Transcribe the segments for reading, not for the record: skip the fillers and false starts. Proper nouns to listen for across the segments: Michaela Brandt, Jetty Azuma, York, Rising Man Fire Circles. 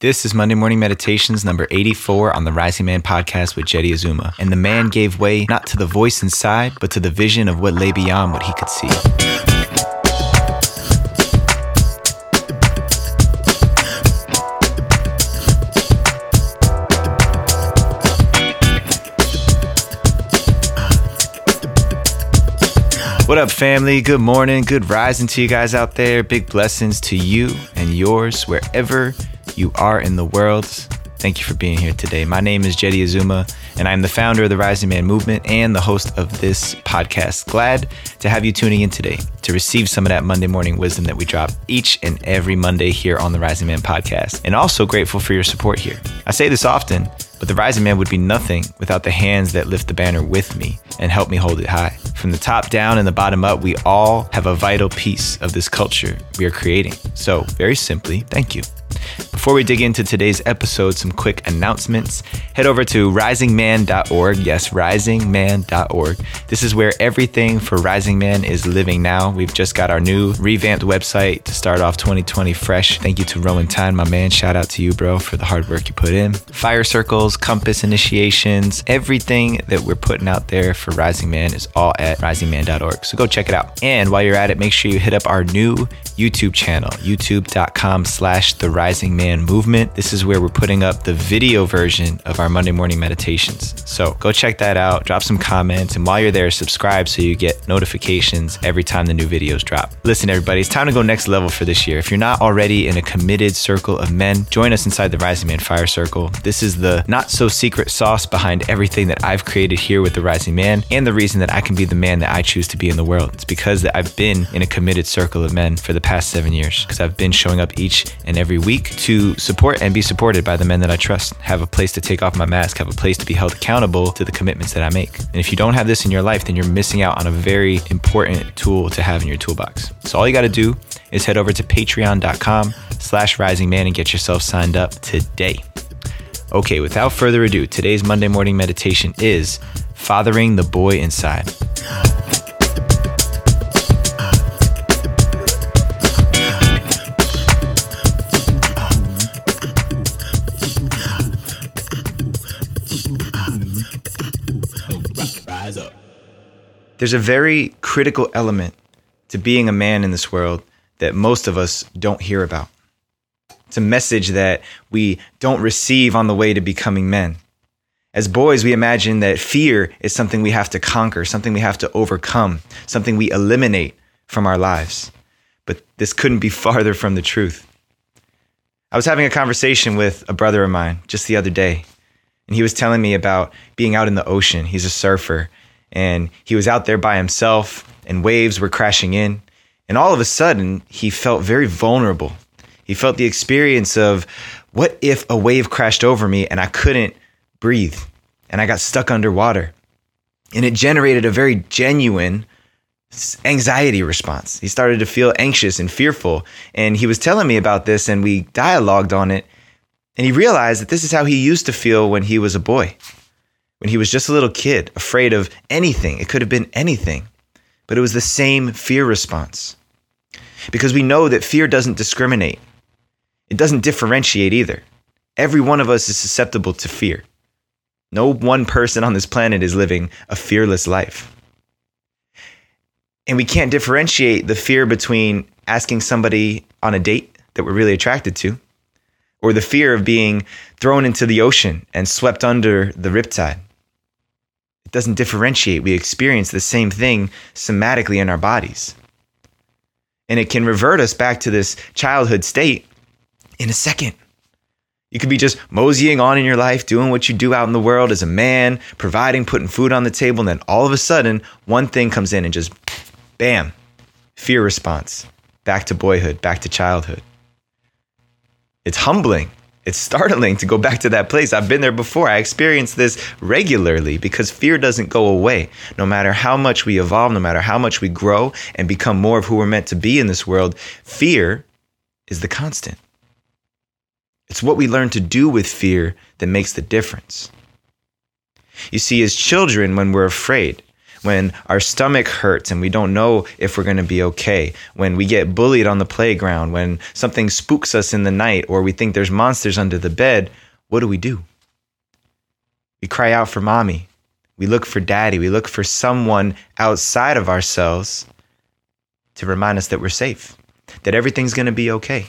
This is Monday Morning Meditations number 84 on the Rising Man podcast with Jetty Azuma. And the man gave way not to the voice inside, but to the vision of what lay beyond what he could see. What up, family? Good morning, good rising to you guys out there. Big blessings to you and yours wherever you are in the world. Thank you for being here today. My name is Jetty Azuma, and I'm the founder of the Rising Man Movement and the host of this podcast. Glad to have you tuning in today to receive some of that Monday morning wisdom that we drop each and every Monday here on the Rising Man podcast. And also grateful for your support here. I say this often, but the Rising Man would be nothing without the hands that lift the banner with me and help me hold it high. From the top down and the bottom up, we all have a vital piece of this culture we are creating. So very simply, thank you. Before we dig into today's episode, some quick announcements. Head over to risingman.org. Yes, risingman.org. This is where everything for Rising Man is living now. We've just got our new revamped website to start off 2020 fresh. Thank you to Rowan Tyne, my man. Shout out to you, bro, for the hard work you put in. Fire circles, compass initiations, everything that we're putting out there for Rising Man is all at risingman.org. So go check it out. And while you're at it, make sure you hit up our new YouTube channel, youtube.com/therisingmanmovement. This is where we're putting up the video version of our Monday morning meditations. So go check that out, drop some comments, and while you're there, subscribe so you get notifications every time the new videos drop. Listen, everybody, it's time to go next level for this year. If you're not already in a committed circle of men, join us inside the Rising Man Fire Circle. This is the not so secret sauce behind everything that I've created here with the Rising Man and the reason that I can be the man that I choose to be in the world. It's because that I've been in a committed circle of men for the past 7 years, because I've been showing up each and every week to support and be supported by the men that I trust, have a place to take off my mask, have a place to be held accountable to the commitments that I make. And if you don't have this in your life, then you're missing out on a very important tool to have in your toolbox. So all you got to do is head over to patreon.com/risingman and get yourself signed up today. Okay, without further ado, today's Monday morning meditation is Fathering the Boy Inside. There's a very critical element to being a man in this world that most of us don't hear about. It's a message that we don't receive on the way to becoming men. As boys, we imagine that fear is something we have to conquer, something we have to overcome, something we eliminate from our lives. But this couldn't be farther from the truth. I was having a conversation with a brother of mine just the other day, and he was telling me about being out in the ocean. He's a surfer. And he was out there by himself, and waves were crashing in. And all of a sudden, he felt very vulnerable. He felt the experience of, what if a wave crashed over me and I couldn't breathe and I got stuck underwater? And it generated a very genuine anxiety response. He started to feel anxious and fearful. And he was telling me about this, and we dialogued on it. And he realized that this is how he used to feel when he was a boy. When he was just a little kid, afraid of anything. It could have been anything, but it was the same fear response. Because we know that fear doesn't discriminate. It doesn't differentiate either. Every one of us is susceptible to fear. No one person on this planet is living a fearless life. And we can't differentiate the fear between asking somebody on a date that we're really attracted to, or the fear of being thrown into the ocean and swept under the riptide. It doesn't differentiate. We experience the same thing somatically in our bodies. And it can revert us back to this childhood state in a second. You could be just moseying on in your life, doing what you do out in the world as a man, providing, putting food on the table, and then all of a sudden, one thing comes in and just bam, fear response, back to boyhood, back to childhood. It's humbling. It's startling to go back to that place. I've been there before. I experience this regularly because fear doesn't go away. No matter how much we evolve, no matter how much we grow and become more of who we're meant to be in this world, fear is the constant. It's what we learn to do with fear that makes the difference. You see, as children, when we're afraid, when our stomach hurts and we don't know if we're going to be okay, when we get bullied on the playground, when something spooks us in the night, or we think there's monsters under the bed, what do? We cry out for mommy. We look for daddy. We look for someone outside of ourselves to remind us that we're safe, that everything's going to be okay.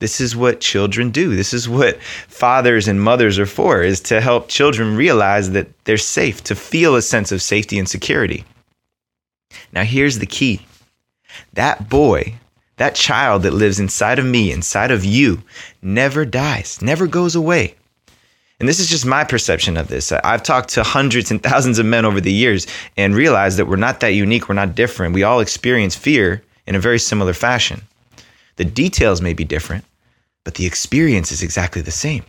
This is what children do. This is what fathers and mothers are for, is to help children realize that they're safe, to feel a sense of safety and security. Now, here's the key. That boy, that child that lives inside of me, inside of you, never dies, never goes away. And this is just my perception of this. I've talked to hundreds and thousands of men over the years and realized that we're not that unique. We're not different. We all experience fear in a very similar fashion. The details may be different, but the experience is exactly the same.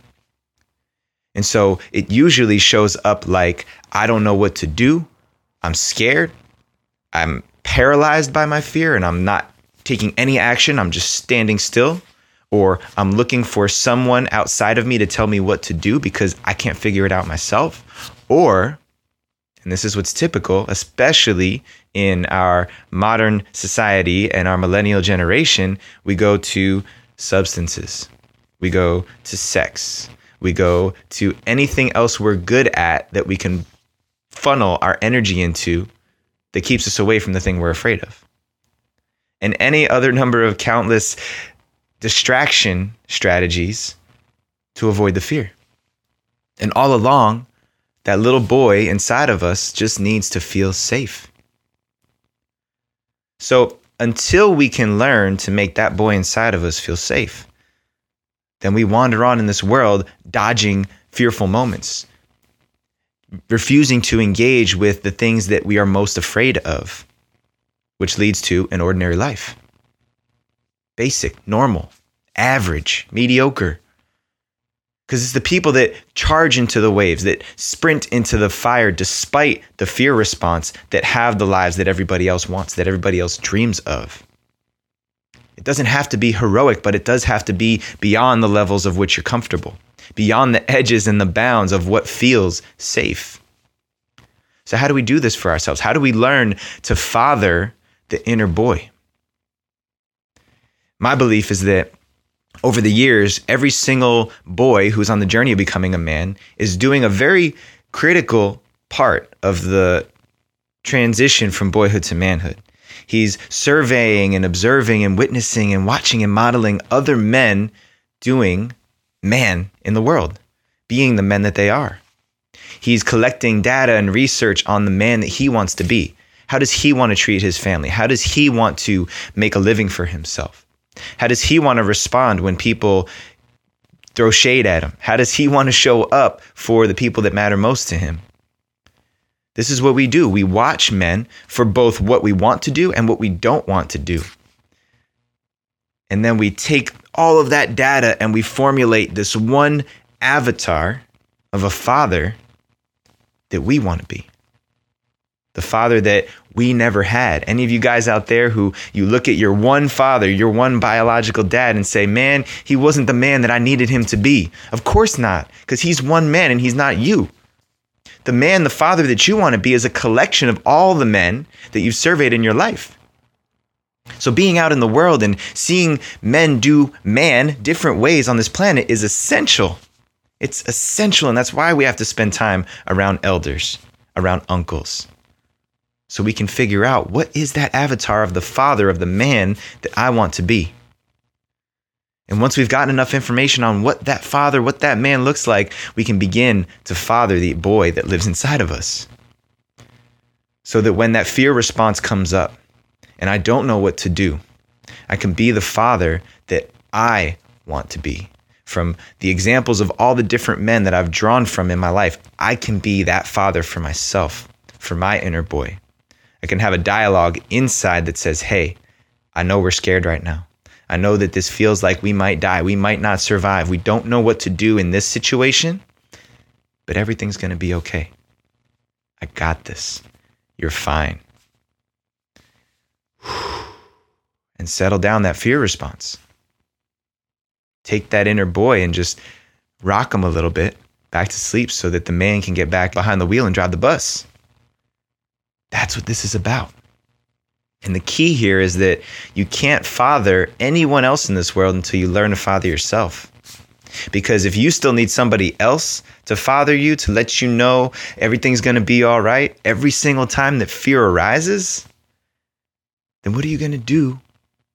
And so it usually shows up like, I don't know what to do. I'm scared. I'm paralyzed by my fear and I'm not taking any action. I'm just standing still. Or I'm looking for someone outside of me to tell me what to do because I can't figure it out myself. Or, and this is what's typical, especially in our modern society and our millennial generation, we go to substances. We go to sex. We go to anything else we're good at that we can funnel our energy into that keeps us away from the thing we're afraid of. And any other number of countless distraction strategies to avoid the fear. And all along, that little boy inside of us just needs to feel safe. So until we can learn to make that boy inside of us feel safe, then we wander on in this world dodging fearful moments, refusing to engage with the things that we are most afraid of, which leads to an ordinary life. Basic, normal, average, mediocre. Because it's the people that charge into the waves, that sprint into the fire despite the fear response, that have the lives that everybody else wants, that everybody else dreams of. It doesn't have to be heroic, but it does have to be beyond the levels of which you're comfortable, beyond the edges and the bounds of what feels safe. So how do we do this for ourselves? How do we learn to father the inner boy? My belief is that over the years, every single boy who's on the journey of becoming a man is doing a very critical part of the transition from boyhood to manhood. He's surveying and observing and witnessing and watching and modeling other men doing man in the world, being the men that they are. He's collecting data and research on the man that he wants to be. How does he want to treat his family? How does he want to make a living for himself? How does he want to respond when people throw shade at him? How does he want to show up for the people that matter most to him? This is what we do. We watch men for both what we want to do and what we don't want to do. And then we take all of that data and we formulate this one avatar of a father that we want to be. The father that we never had. Any of you guys out there who you look at your one father, your one biological dad and say, man, he wasn't the man that I needed him to be. Of course not, because he's one man and he's not you. The man, the father that you want to be is a collection of all the men that you've surveyed in your life. So being out in the world and seeing men do man different ways on this planet is essential. It's essential. And that's why we have to spend time around elders, around uncles. So we can figure out what is that avatar of the father, of the man that I want to be. And once we've gotten enough information on what that father, what that man looks like, we can begin to father the boy that lives inside of us. So that when that fear response comes up and I don't know what to do, I can be the father that I want to be. From the examples of all the different men that I've drawn from in my life, I can be that father for myself, for my inner boy. I can have a dialogue inside that says, hey, I know we're scared right now. I know that this feels like we might die. We might not survive. We don't know what to do in this situation, but everything's going to be okay. I got this. You're fine. And settle down that fear response. Take that inner boy and just rock him a little bit back to sleep so that the man can get back behind the wheel and drive the bus. That's what this is about. And the key here is that you can't father anyone else in this world until you learn to father yourself. Because if you still need somebody else to father you, to let you know everything's going to be all right, every single time that fear arises, then what are you going to do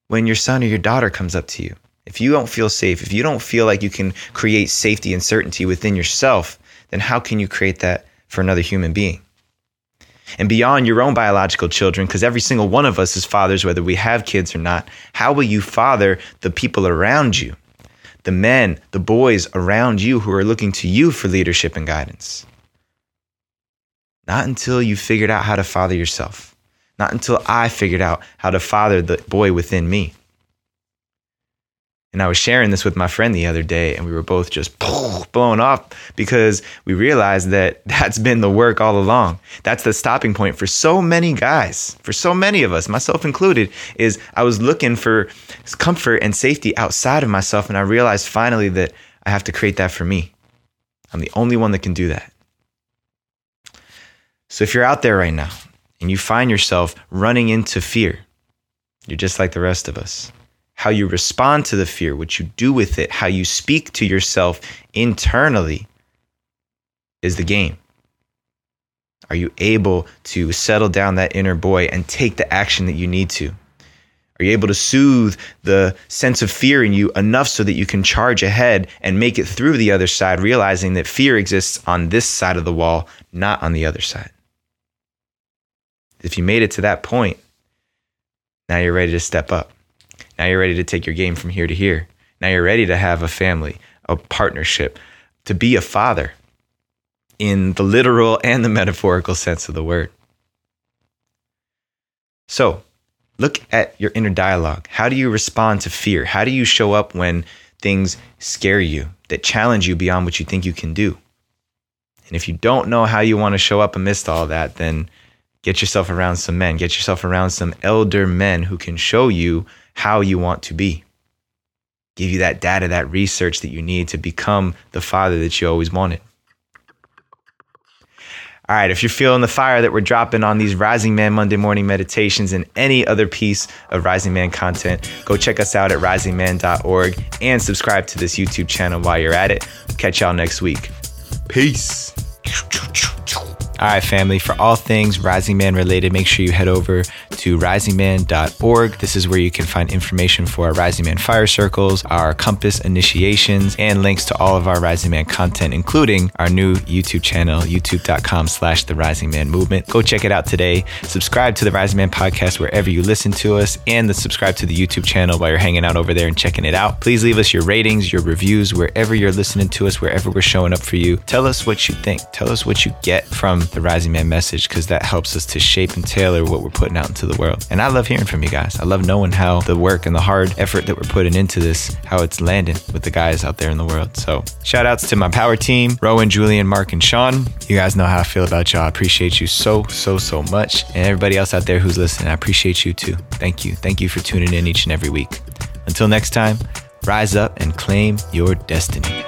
when your son or your daughter comes up to you? If you don't feel safe, if you don't feel like you can create safety and certainty within yourself, then how can you create that for another human being? And beyond your own biological children, because every single one of us is fathers, whether we have kids or not, how will you father the people around you? The men, the boys around you who are looking to you for leadership and guidance. Not until you figured out how to father yourself. Not until I figured out how to father the boy within me. And I was sharing this with my friend the other day, and we were both just blown off because we realized that that's been the work all along. That's the stopping point for so many guys, for so many of us, myself included, is I was looking for comfort and safety outside of myself, and I realized finally that I have to create that for me. I'm the only one that can do that. So if you're out there right now and you find yourself running into fear, you're just like the rest of us. How you respond to the fear, what you do with it, how you speak to yourself internally is the game. Are you able to settle down that inner boy and take the action that you need to? Are you able to soothe the sense of fear in you enough so that you can charge ahead and make it through the other side, realizing that fear exists on this side of the wall, not on the other side? If you made it to that point, now you're ready to step up. Now you're ready to take your game from here to here. Now you're ready to have a family, a partnership, to be a father in the literal and the metaphorical sense of the word. So look at your inner dialogue. How do you respond to fear? How do you show up when things scare you, that challenge you beyond what you think you can do? And if you don't know how you want to show up amidst all that, then get yourself around some men. Get yourself around some elder men who can show you how you want to be. Give you that data, that research that you need to become the father that you always wanted. All right, if you're feeling the fire that we're dropping on these Rising Man Monday morning meditations and any other piece of Rising Man content, go check us out at risingman.org and subscribe to this YouTube channel while you're at it. Catch y'all next week. Peace. All right, family, for all things Rising Man related, make sure you head over to risingman.org. This is where you can find information for our Rising Man Fire Circles, our Compass initiations, and links to all of our Rising Man content, including our new YouTube channel, youtube.com/the Rising Man Movement. Go check it out today. Subscribe to the Rising Man podcast wherever you listen to us, and then subscribe to the YouTube channel while you're hanging out over there and checking it out. Please leave us your ratings, your reviews, wherever you're listening to us, wherever we're showing up for you. Tell us what you think. Tell us what you get from the Rising Man message, because that helps us to shape and tailor what we're putting out into the world. And I love hearing from you guys. I love knowing how the work and the hard effort that we're putting into this, how it's landing with the guys out there in the world. So shout outs to my power team, Rowan, Julian, Mark, and Sean. You guys know how I feel about y'all. I appreciate you so much. And everybody else out there who's listening, I appreciate you too. Thank you. Thank you for tuning in each and every week. Until next time, rise up and claim your destiny.